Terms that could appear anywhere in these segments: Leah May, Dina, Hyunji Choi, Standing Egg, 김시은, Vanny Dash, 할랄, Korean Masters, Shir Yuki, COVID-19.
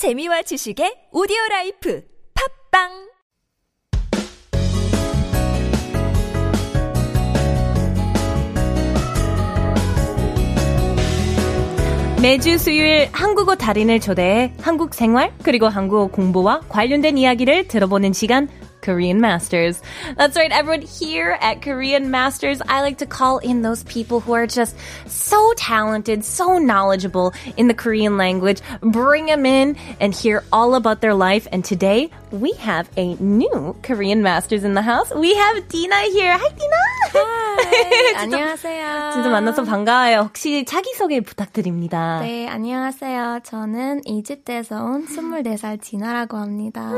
재미와 지식의 오디오라이프 팝빵! 매주 수요일 한국어 달인을 초대해 한국 생활 그리고 한국어 공부와 관련된 이야기를 들어보는 시간 Korean Masters. That's right, everyone. Here at Korean Masters, I like to call in those people who are just so talented, so knowledgeable in the Korean language. Bring them in and hear all about their life. And today, we have a new Korean Masters in the house. We have Dina here. Hi, Dina. Hi. 안녕하세요. 진짜 만나서 반가워요. 혹시 자기소개 부탁드립니다. 네, 안녕하세요. 저는 이집트에서 온 24살 디나라고 합니다.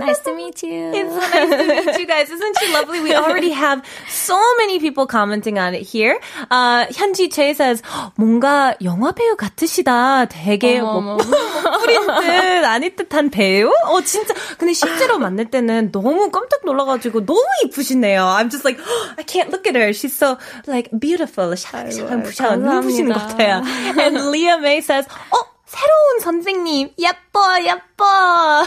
Nice to meet you. It's so nice to meet you guys. Isn't she lovely? We already have so many people commenting on it here. Hyunji Choi says, 뭔가 영화배우 같으시다. 되게 뭐 뿌린 듯, 아닐 듯한 배우? 진짜. 근데 실제로 만날 때는 너무 깜짝 놀라가지고 너무 이쁘시네요. I'm just like, I can't look at her. She's so like beautiful. 샤랑샤랑 너무 이쁘신 것 같아요. And Leah May says, 새로운 선생님. 예뻐, 예뻐.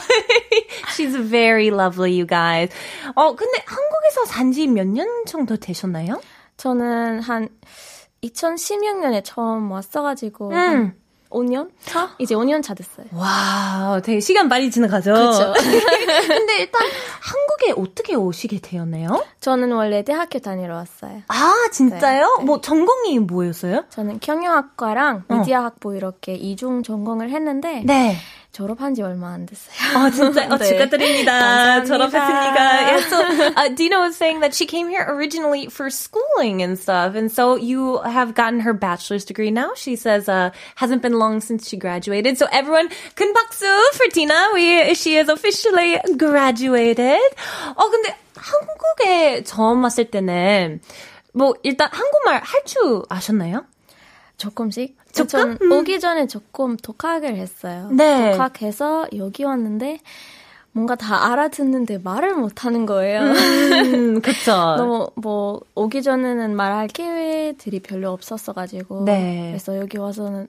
She's very lovely, you guys. 근데 한국에서 산지 몇 년 정도 되셨나요? 저는 한 2016년에 처음 왔어가지고. 5년 차? 이제 5년 차 됐어요. 와우, 되게 시간 빨리 지나가죠? 그렇죠. 근데 일단 한국에 어떻게 오시게 되었나요? 저는 원래 대학교 다니러 왔어요. 아, 진짜요? 네. 뭐 전공이 뭐였어요? 저는 경영학과랑 미디어학부 이렇게 이중 전공을 했는데 네. 졸업한 지 얼마 안 됐어요. 아, 진짜? 네. 축하드립니다. 졸업했습니다. Yeah, so Dina was saying that she came here originally for schooling and stuff. And so you have gotten her bachelor's degree now. She says hasn't been long since she graduated. So everyone, 큰 박수 for Dina. She is officially graduated. 근데 한국에 처음 왔을 때는 뭐 일단 한국말 할 줄 아셨나요? 조금씩? 전 오기 전에 조금 독학을 했어요. 네. 독학해서 여기 왔는데 뭔가 다 알아듣는데 말을 못하는 거예요. 그렇죠. 너무 뭐 오기 전에는 말할 기회들이 별로 없었어가지고 네. 그래서 여기 와서는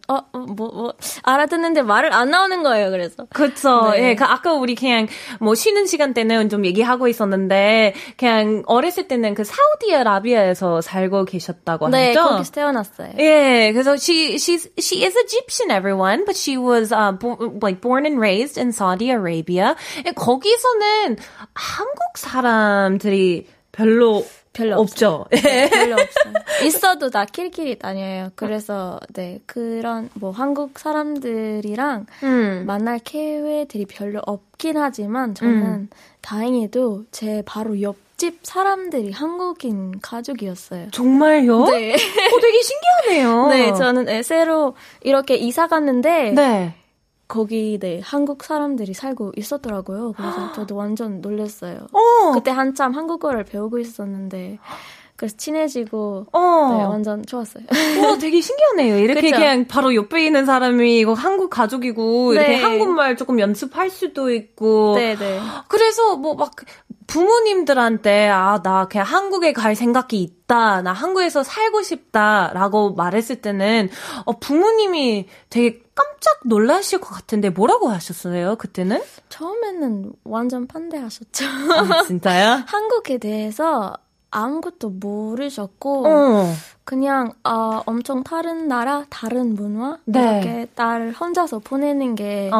알아듣는데 말을 안 나오는 거예요. 그래서 그렇죠. 네. 예, 아까 우리 그냥 뭐 쉬는 시간 때는 좀 얘기하고 있었는데 그냥 어렸을 때는 그 사우디아라비아에서 살고 계셨다고 하죠. 네, 거기서 태어났어요. 예, 그래서 she is Egyptian, everyone, but she was born and raised in Saudi Arabia. 거기서는 한국 사람들이 별로 없죠. 네, 별로 없어요. 있어도 다 길길이 다녀요. 그래서 네 그런 뭐 한국 사람들이랑 만날 기회들이 별로 없긴 하지만 저는 다행히도 제 바로 옆집 사람들이 한국인 가족이었어요. 정말요? 네. 되게 신기하네요. 네, 저는 에세로 이렇게 이사 갔는데. 네. 거기 네 한국 사람들이 살고 있었더라고요. 그래서 저도 완전 놀랐어요. 그때 한참 한국어를 배우고 있었는데 그래서 친해지고 네, 완전 좋았어요. 와 되게 신기하네요. 이렇게 그쵸? 그냥 바로 옆에 있는 사람이 이거 한국 가족이고 네. 이렇게 한국말 조금 연습할 수도 있고. 네네. 그래서 뭐 막 부모님들한테 나 그냥 한국에 갈 생각이 있다. 나 한국에서 살고 싶다라고 말했을 때는 부모님이 되게 깜짝 놀라실 것 같은데 뭐라고 하셨어요? 그때는? 처음에는 완전 반대하셨죠. 아, 진짜요? 한국에 대해서 아무것도 모르셨고 그냥 엄청 다른 나라, 다른 문화 네. 이렇게 딸 혼자서 보내는 게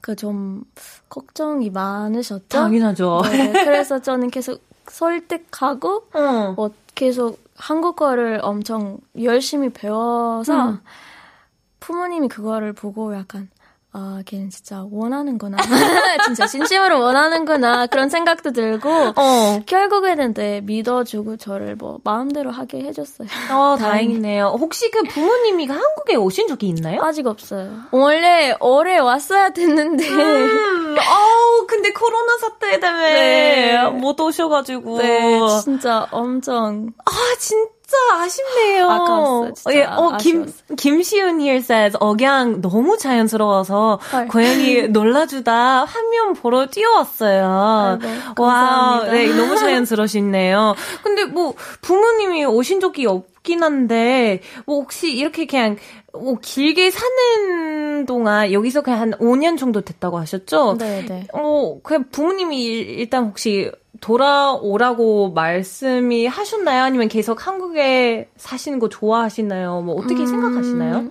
그 좀 걱정이 많으셨죠? 당연하죠. 네, 그래서 저는 계속 설득하고 계속 한국어를 엄청 열심히 배워서 부모님이 그거를 보고 약간 걔는 진짜 원하는구나. 진짜 진심으로 원하는구나. 그런 생각도 들고 결국에는 네, 믿어주고 저를 뭐 마음대로 하게 해줬어요. 다행이네요. 혹시 그 부모님이 한국에 오신 적이 있나요? 아직 없어요. 원래 올해 왔어야 됐는데 근데 코로나 사태 때문에 네. 못 오셔가지고 네, 진짜 엄청 진짜 아쉽네요. 아까웠어요. 진짜 예, 김시은 here says 억양 너무 자연스러워서 고양이 놀라주다 화면 보러 뛰어왔어요. 와우, 네, 너무 자연스러우시네요. 근데 뭐 부모님이 오신 적이 없긴 한데 뭐 혹시 이렇게 그냥 뭐 길게 사는 동안 여기서 그냥 한 5년 정도 됐다고 하셨죠? 네네. 그냥 부모님이 일단 혹시 돌아오라고 말씀이 하셨나요? 아니면 계속 한국에 사시는 거 좋아하시나요? 뭐 어떻게 생각하시나요?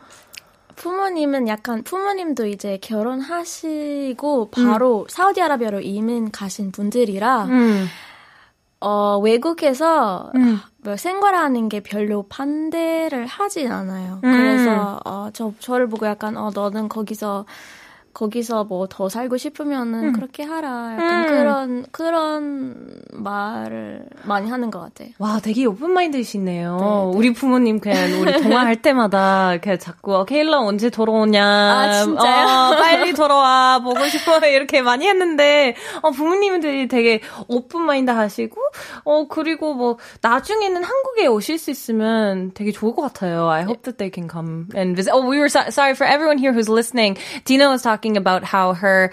부모님은 약간 부모님도 이제 결혼하시고 바로 사우디아라비아로 이민 가신 분들이라 외국에서 뭐 생활하는 게 별로 반대를 하진 않아요. 그래서 저를 보고 약간 너는 거기서 뭐 더 살고 싶으면은 그렇게 하라. 약간 그런 말을 많이 하는 것 같아요. 와, 되게 오픈 마인드시네요. 네네. 우리 부모님 그냥 우리 통화할 때마다 그냥 자꾸 케일라 언제 돌아오냐. 아, 진짜요? 빨리 돌아와 보고 싶어 이렇게 많이 했는데 부모님들이 되게 오픈 마인드 하시고 그리고 뭐 나중에는 한국에 오실 수 있으면 되게 좋을 것 같아요. I hope that they can come and visit. Oh, we were sorry for everyone here who's listening. Dina was talking about how her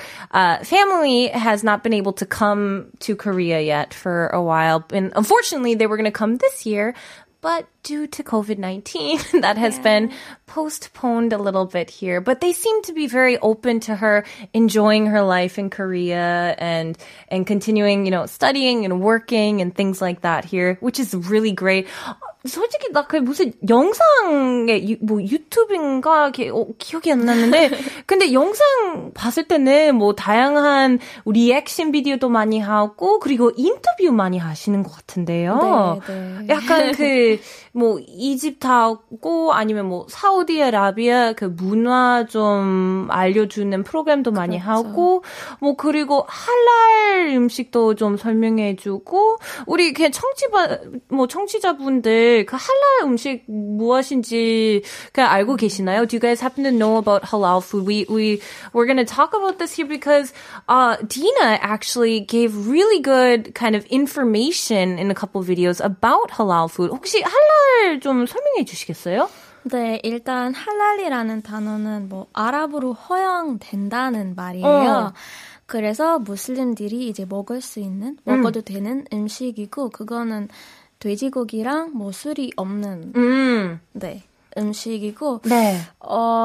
family has not been able to come to Korea yet for a while. And unfortunately, they were going to come this year, but due to COVID-19, that has been postponed a little bit here. But they seem to be very open to her enjoying her life in Korea and continuing, you know, studying and working and things like that here, which is really great. 솔직히 나 그 무슨 영상에 뭐 유튜브인가 기억이 안 나는데 근데 영상 봤을 때는 뭐 다양한 리액션 비디오도 많이 하고 그리고 인터뷰 많이 하시는 것 같은데요. 네. 약간 그 뭐 이집트하고 아니면 뭐 사우디아라비아 그 문화 좀 알려주는 프로그램도 많이 하고 뭐 그리고 할랄 음식도 좀 설명해주고 우리 그냥 청취자분들 그 할랄 음식 무엇인지 그냥 알고 계시나요? Do you guys happen to know about halal food? We're going to talk about this here because Dina actually gave really good kind of information in a couple of videos about halal food. 혹시 할랄 좀 설명해 주시겠어요? 네, 일단 할랄이라는 단어는 뭐 아랍어로 허용된다는 말이에요. 그래서 무슬림들이 이제 먹을 수 있는, 먹어도 되는 음식이고 그거는 돼지고기랑 뭐 술이 없는 네, 음식이고 네.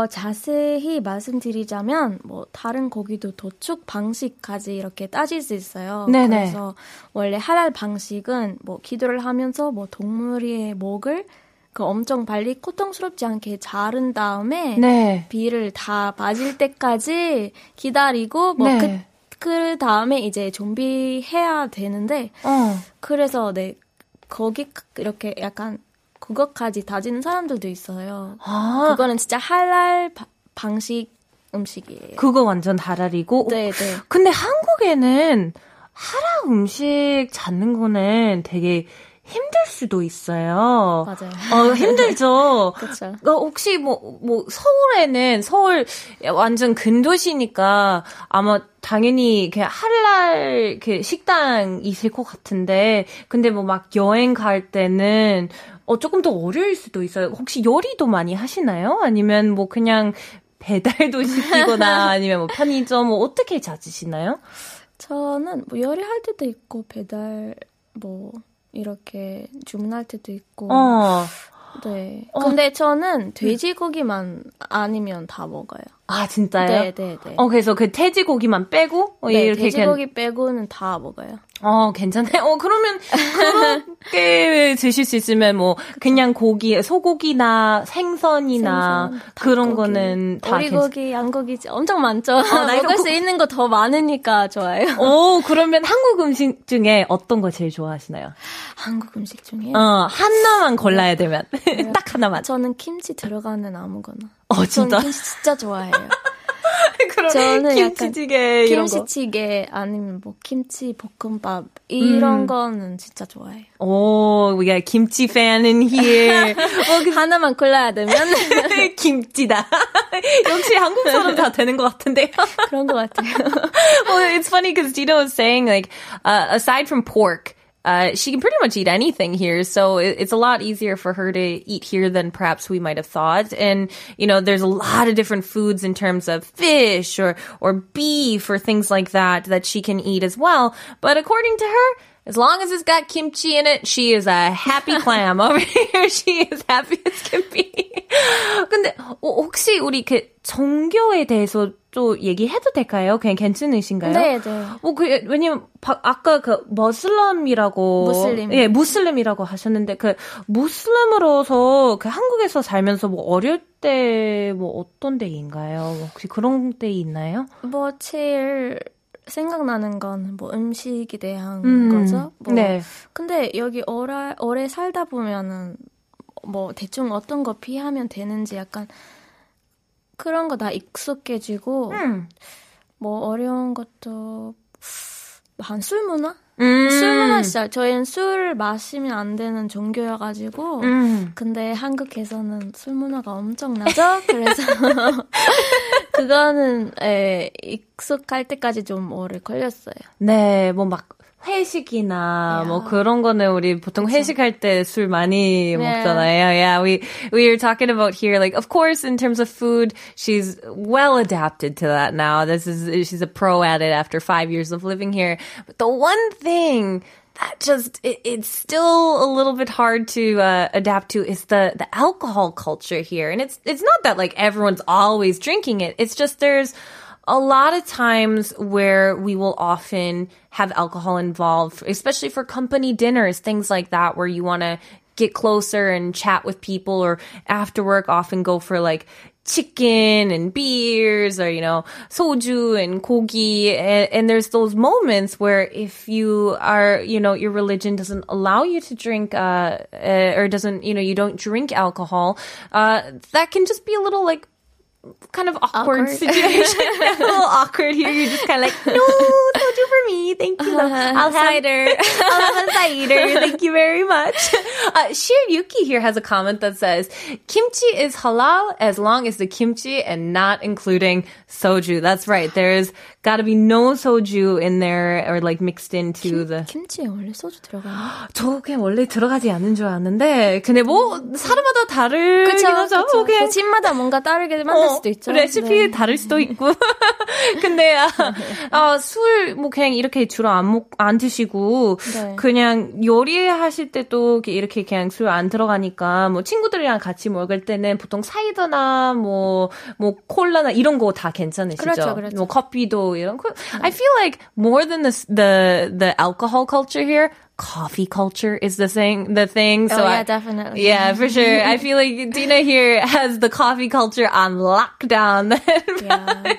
자세히 말씀드리자면 뭐 다른 고기도 도축 방식까지 이렇게 따질 수 있어요. 네네. 그래서 원래 할랄 방식은 뭐 기도를 하면서 뭐 동물의 목을 그 엄청 빨리 고통스럽지 않게 자른 다음에 네. 비를 다 빠질 때까지 기다리고 뭐 네. 그 다음에 이제 준비해야 되는데 그래서 네. 거기 이렇게 약간 그것까지 다지는 사람들도 있어요. 아. 그거는 진짜 할랄 방식 음식이에요. 그거 완전 할랄이고? 네. 근데 한국에는 할랄 음식 찾는 거는 되게 힘들 수도 있어요. 맞아요. 힘들죠. 그렇죠. 혹시 뭐 서울에는 서울 완전 근도시니까 아마 당연히 그냥 할랄 그 식당 있을 것 같은데 근데 뭐 막 여행 갈 때는 조금 더 어려울 수도 있어요. 혹시 요리도 많이 하시나요? 아니면 뭐 그냥 배달도 시키거나 아니면 뭐 편의점 뭐 어떻게 찾으시나요? 저는 뭐 요리할 때도 있고 배달 뭐 이렇게 주문할 때도 있고. 네. 근데 저는 돼지고기만 아니면 다 먹어요. 아, 진짜요? 네. 그래서 그 돼지고기만 빼고? 네, 이렇게 돼지고기 빼고는 다 먹어요. 괜찮아요. 그러면 그렇게 드실 수 있으면 뭐 그냥 고기, 소고기나 생선이나 그런 거는 다 오리고기, 양고기 엄청 많죠. 먹을 수 있는 거 더 많으니까 좋아요. 그러면 한국 음식 중에 어떤 거 제일 좋아하시나요? 한국 음식 중에? 하나만 골라야 되면. 딱 하나만. 저는 김치 들어가는 아무거나. 진짜? 저는 김치 진짜 좋아해요. 저는 김치찌개 이런 거. 김치찌개 아니면 뭐 김치 볶음밥 이런 거는 진짜 좋아해요. We got 김치 fan in here. 하나만 골라야 되면 김치다. 역시 한국 사람 다 되는 것 같은데요. 그런 것 같아요. It's funny because Dina was saying like aside from pork. She can pretty much eat anything here, so it's a lot easier for her to eat here than perhaps we might have thought. And, you know, there's a lot of different foods in terms of fish or beef or things like that that she can eat as well. But according to her, As long as it's got kimchi in it, she is a happy clam. Over here, she is happy as can be. 근데 혹시 우리 이렇게 정교에 대해서 또 얘기해도 될까요? 그냥 괜찮으신가요? 네, 네. 왜냐면 아까 그 무슬림이라고 예, 무슬림이라고 하셨는데 그 무슬림으로서 그 한국에서 살면서 뭐 어려울 때 뭐 어떤 데인가요? 혹시 그런 데 있나요? 뭐 제일 생각나는 건 뭐 음식에 대한 거죠. 뭐 네. 근데 여기 오래 살다 보면은 뭐 대충 어떤 거 피하면 되는지 약간 그런 거 다 익숙해지고 뭐 어려운 것도 한 술 문화? 술 문화 진짜 저희는 술 마시면 안 되는 종교여가지고 근데 한국에서는 술 문화가 엄청나죠? 그래서 그거는 에, 익숙할 때까지 좀 오래 걸렸어요. 네, 뭐 막 회식이나 야. 뭐 그런 거는 우리 보통 그쵸. 회식할 때 술 많이 먹잖아요. Yeah, we were talking about here like of course in terms of food she's well adapted to that now. She's a pro at it after 5 years of living here. But the one thing that just it's still a little bit hard to adapt to is the alcohol culture here. And it's not that like everyone's always drinking it. It's just there's a lot of times where we will often have alcohol involved, especially for company dinners, things like that, where you want to get closer and chat with people or after work often go for like chicken and beers or, you know, soju and gogi. And there's those moments where if you are, you know, your religion doesn't allow you to drink or doesn't, you know, you don't drink alcohol, that can just be a little like, kind of awkward situation. A little awkward here. You're just kind of like, no, soju for me. Thank you. I'll cider. I'll have a cider. Thank you very much. Shir Yuki here has a comment that says, kimchi is halal as long as the kimchi and not including soju. That's right. There's got to be no soju in there or like mixed into the... 김치에 원래 소주 들어가요? 저 그냥 원래 들어가지 않는 줄 아는데 근데 뭐 사람마다 다르긴 하죠. 그냥... 집마다 뭔가 다르게 만들 수도 있죠. 레시피 네. 다를 수도 있고. 근데 술 뭐 그냥 이렇게 주로 안 드시고 네. 그냥 요리하실 때도 이렇게 그냥 술 안 들어가니까 뭐 친구들이랑 같이 먹을 때는 보통 사이다나 뭐 콜라나 이런 거 다 괜찮으시죠? 그렇죠, 그렇죠. 뭐 커피도 I feel like more than the alcohol culture here, coffee culture is the thing. So yeah, definitely. Yeah, for sure. I feel like Dina here has the coffee culture on lockdown. Yeah,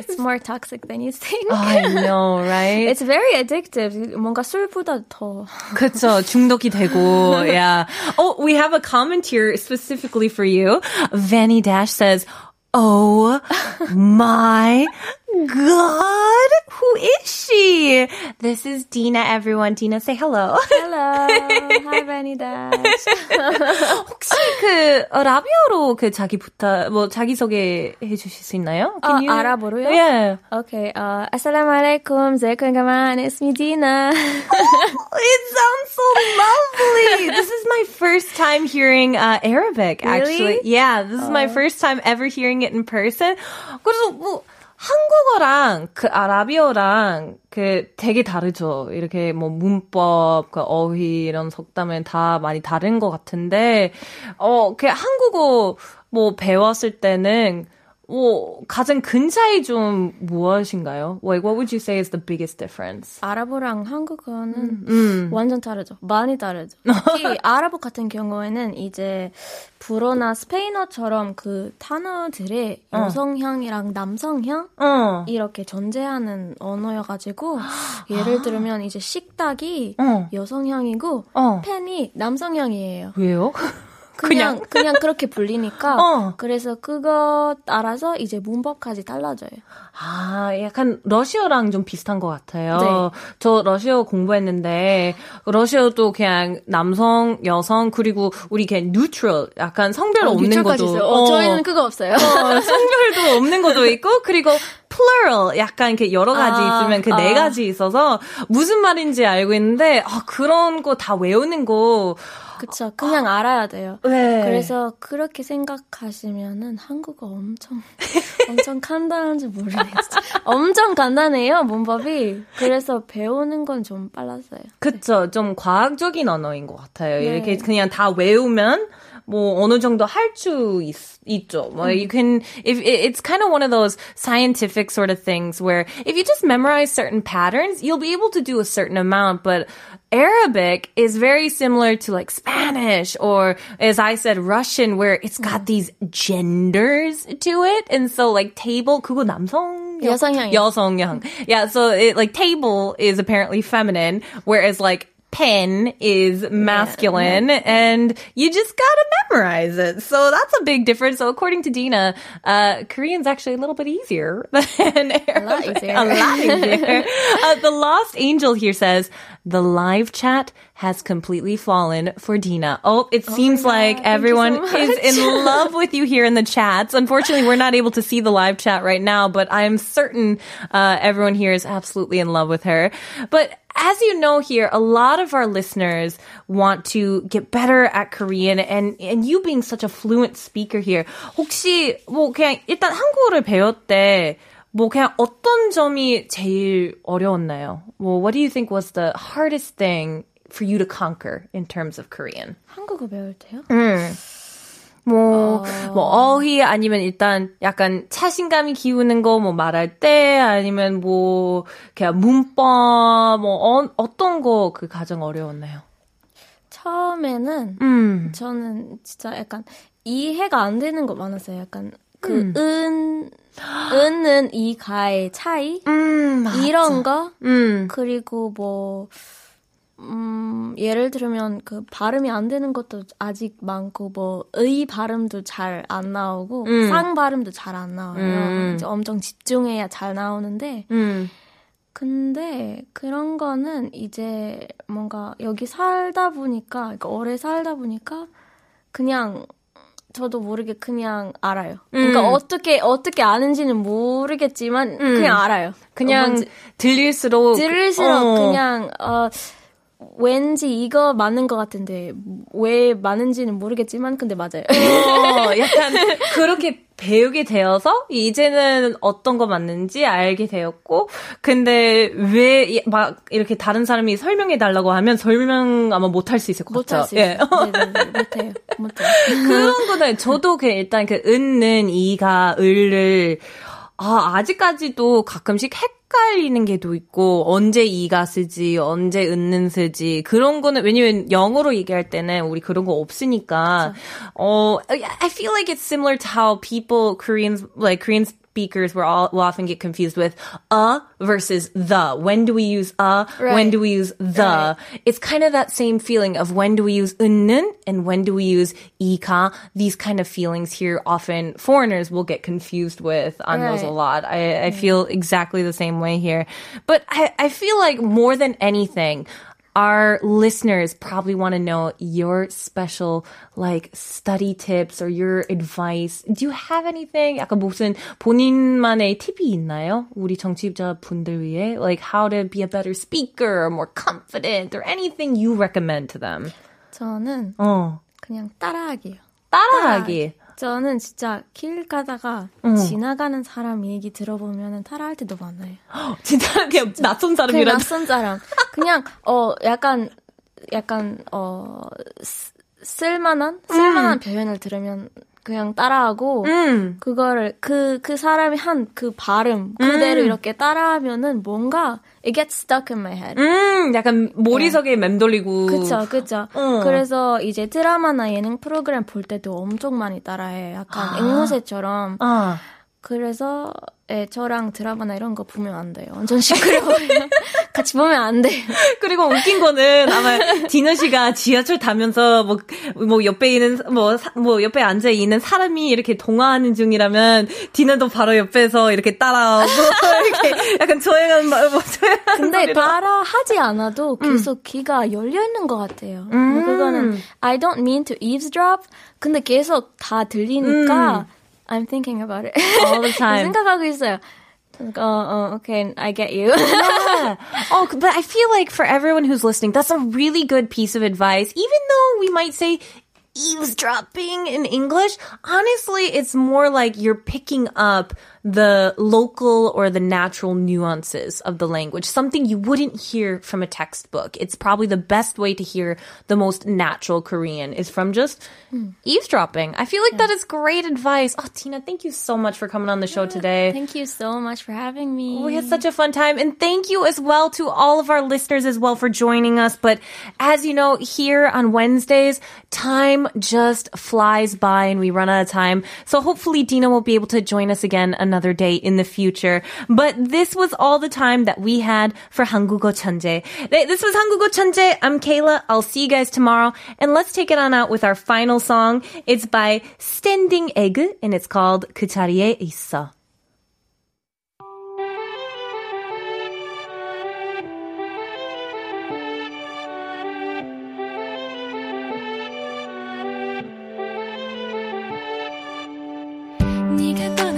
it's more toxic than you think. Oh, I know, right? It's very addictive. 뭔가 술보다 더. 그렇죠. 중독이 되고. Yeah. Oh, we have a comment here specifically for you. Vanny Dash says, "Oh my God, who is she?" This is Dina, everyone. Dina, say hello. Hello. Hi, Vanny Dash. 혹시 그 라비아로 그 자기 소개해 주실 수 있나요? 아랍어로요? Yeah. Okay. Assalamu alaikum. Zaykum kaman. It's me, Dina. It sounds so lovely. This is my first time hearing Arabic, actually. Really? Yeah, this is my first time ever hearing it in person. 그래서 뭐 한국어랑 그 아랍어랑 그 되게 다르죠. 이렇게 뭐 문법, 그 어휘 이런 속담은 다 많이 다른 것 같은데, 그 한국어 뭐 배웠을 때는 뭐 가장 큰 차이 좀 무엇인가요? Like, what would you say is the biggest difference? 아랍어랑 한국어는 완전 다르죠. 많이 다르죠. 특히 아랍어 같은 경우에는 이제 불어나 스페인어처럼 그 단어들의 여성향이랑 남성향 이렇게 존재하는 언어여가지고 예를 들면 이제 식탁이 여성향이고 펜이 남성향이에요. 왜요? 그냥 그렇게 불리니까 그래서 그거 따라서 이제 문법까지 달라져요. 아, 약간 러시아랑 좀 비슷한 것 같아요. 네. 저 러시아 공부했는데 러시아도 그냥 남성, 여성 그리고 우리 그냥 뉴트럴 약간 성별 없는 것도 저희는 그거 없어요. 성별도 없는 것도 있고 그리고 plural 약간 이렇게 여러 가지 있으면 그 네 가지 있어서 무슨 말인지 알고 있는데 그런 거 다 외우는 거 그렇죠. 그냥 알아야 돼요. 네. 그래서 그렇게 생각하시면은 한국어 엄청 간단한지 모르겠어요. 엄청 간단해요, 문법이. 그래서 배우는 건 좀 빨랐어요. 그렇죠. 네. 좀 과학적인 언어인 것 같아요. 네. 이렇게 그냥 다 외우면 뭐 어느 정도 할 수 있죠. 뭐 you can it's kind of one of those scientific sort of things where if you just memorize certain patterns, you'll be able to do a certain amount, but Arabic is very similar to like Spanish or, as I said, Russian, where it's got these genders to it. And so like table, 그거 남성? 여성향. Yeah, so it, like table is apparently feminine, whereas like pen is masculine, and you just gotta memorize it. So that's a big difference. So according to Dina, Korean's actually a little bit easier than Arabic. A lot easier. The Lost Angel here says, the live chat has completely fallen for Dina. It seems like everyone is in love with you here in the chats. Unfortunately, we're not able to see the live chat right now, but I'm certain everyone here is absolutely in love with her. But as you know here, a lot of our listeners want to get better at Korean, and you being such a fluent speaker here, 혹시 뭐 그냥 일단 한국어를 배울 때 뭐 그냥 어떤 점이 제일 어려웠나요? 뭐 what do you think was the hardest thing for you to conquer in terms of Korean? 한국어 배울 때요? 뭐 어휘 아니면 일단 약간 자신감이 기우는 거 뭐 말할 때 아니면 뭐 그냥 문법 뭐 어떤 거 그 가장 어려웠나요? 처음에는 저는 진짜 약간 이해가 안 되는 거 많았어요. 약간 그 은은 이가의 차이 이런 거 그리고 뭐 예를 들면 그 발음이 안 되는 것도 아직 많고 뭐 의 발음도 잘 안 나오고 상 발음도 잘 안 나와요. 이제 엄청 집중해야 잘 나오는데 근데 그런 거는 이제 뭔가 여기 살다 보니까 그러니까 오래 살다 보니까 그냥 저도 모르게 그냥 알아요. 그러니까 어떻게 아는지는 모르겠지만 그냥 알아요. 그냥 뭔지, 들릴수록 그냥 왠지 이거 맞는 것 같은데 왜 맞는지는 모르겠지만 근데 맞아요. 약간 그렇게 배우게 되어서 이제는 어떤 거 맞는지 알게 되었고 근데 왜 막 이렇게 다른 사람이 설명해 달라고 하면 설명 아마 못할 수 있을 것 같아요. 못할 수 있어요. 못해요. 못해요. 그런 거는 저도 그냥 일단 그 은는 이가 을을 아직까지도 가끔씩 헷갈리는 게도 있고 언제 이가 쓰지 언제 은는 쓰지 그런 거는 왜냐면 영어로 얘기할 때는 우리 그런 거 없으니까 I feel like it's similar to how people Korean speakers will often get confused with versus the. When do we use right. When do we use the? Right. It's kind of that same feeling of when do we use 은는 and when do we use 이가. These kind of feelings here often foreigners will get confused with on right. those a lot. I feel exactly the same way here. But I feel like more than anything, our listeners probably want to know your special like study tips or your advice. Do you have anything? 약간 무슨 본인만의 팁이 있나요? 우리 정치입자분들 위해 like how to be a better speaker or more confident or anything you recommend to them. 저는 그냥 따라하기요. 따라하기. 저는 진짜 길 가다가 지나가는 사람 얘기 들어보면은 따라할 때도 많아요. 진짜 그냥 낯선 사람이라. 낯선 사람. 그냥 약간 쓸만한 표현을 들으면 그냥 따라하고 그거를 그 사람이 한 그 발음 그대로 이렇게 따라하면은 뭔가 it gets stuck in my head. 약간 머릿속에 맴돌리고. 그쵸. 그래서 이제 드라마나 예능 프로그램 볼 때도 엄청 많이 따라해요. 약간 앵무새처럼. 그래서 저랑 드라마나 이런 거 보면 안 돼요. 완전 시끄러워요. 같이 보면 안 돼요. 그리고 웃긴 거는 아마 디너 씨가 지하철 타면서 뭐 옆에 있는 뭐 옆에 앉아 있는 사람이 이렇게 동화하는 중이라면 디너도 바로 옆에서 이렇게 따라오고 이렇게 약간 조용한 근데 따라하지 않아도 계속 귀가 열려 있는 것 같아요. 그거는 I don't mean to eavesdrop. 근데 계속 다 들리니까. I'm thinking about it. All the time. 생각하고 있어요. Oh, okay, I get you. Yeah. Oh, but I feel like for everyone who's listening, that's a really good piece of advice. Even though we might say eavesdropping in English, honestly, it's more like you're picking up the local or the natural nuances of the language, something you wouldn't hear from a textbook. It's probably the best way to hear the most natural Korean is from just eavesdropping. I feel like that is great advice. Oh, Tina, thank you so much for coming on the show today. Thank you so much for having me. We had such a fun time. And thank you as well to all of our listeners as well for joining us. But as you know, here on Wednesdays, time just flies by and we run out of time. So hopefully Dina will be able to join us again another day in the future. But this was all the time that we had for 한국어 천재. This was 한국어 천재. I'm Kayla. I'll see you guys tomorrow. And let's take it on out with our final song. It's by Standing Egg and it's called 그 자리에 있어. 네가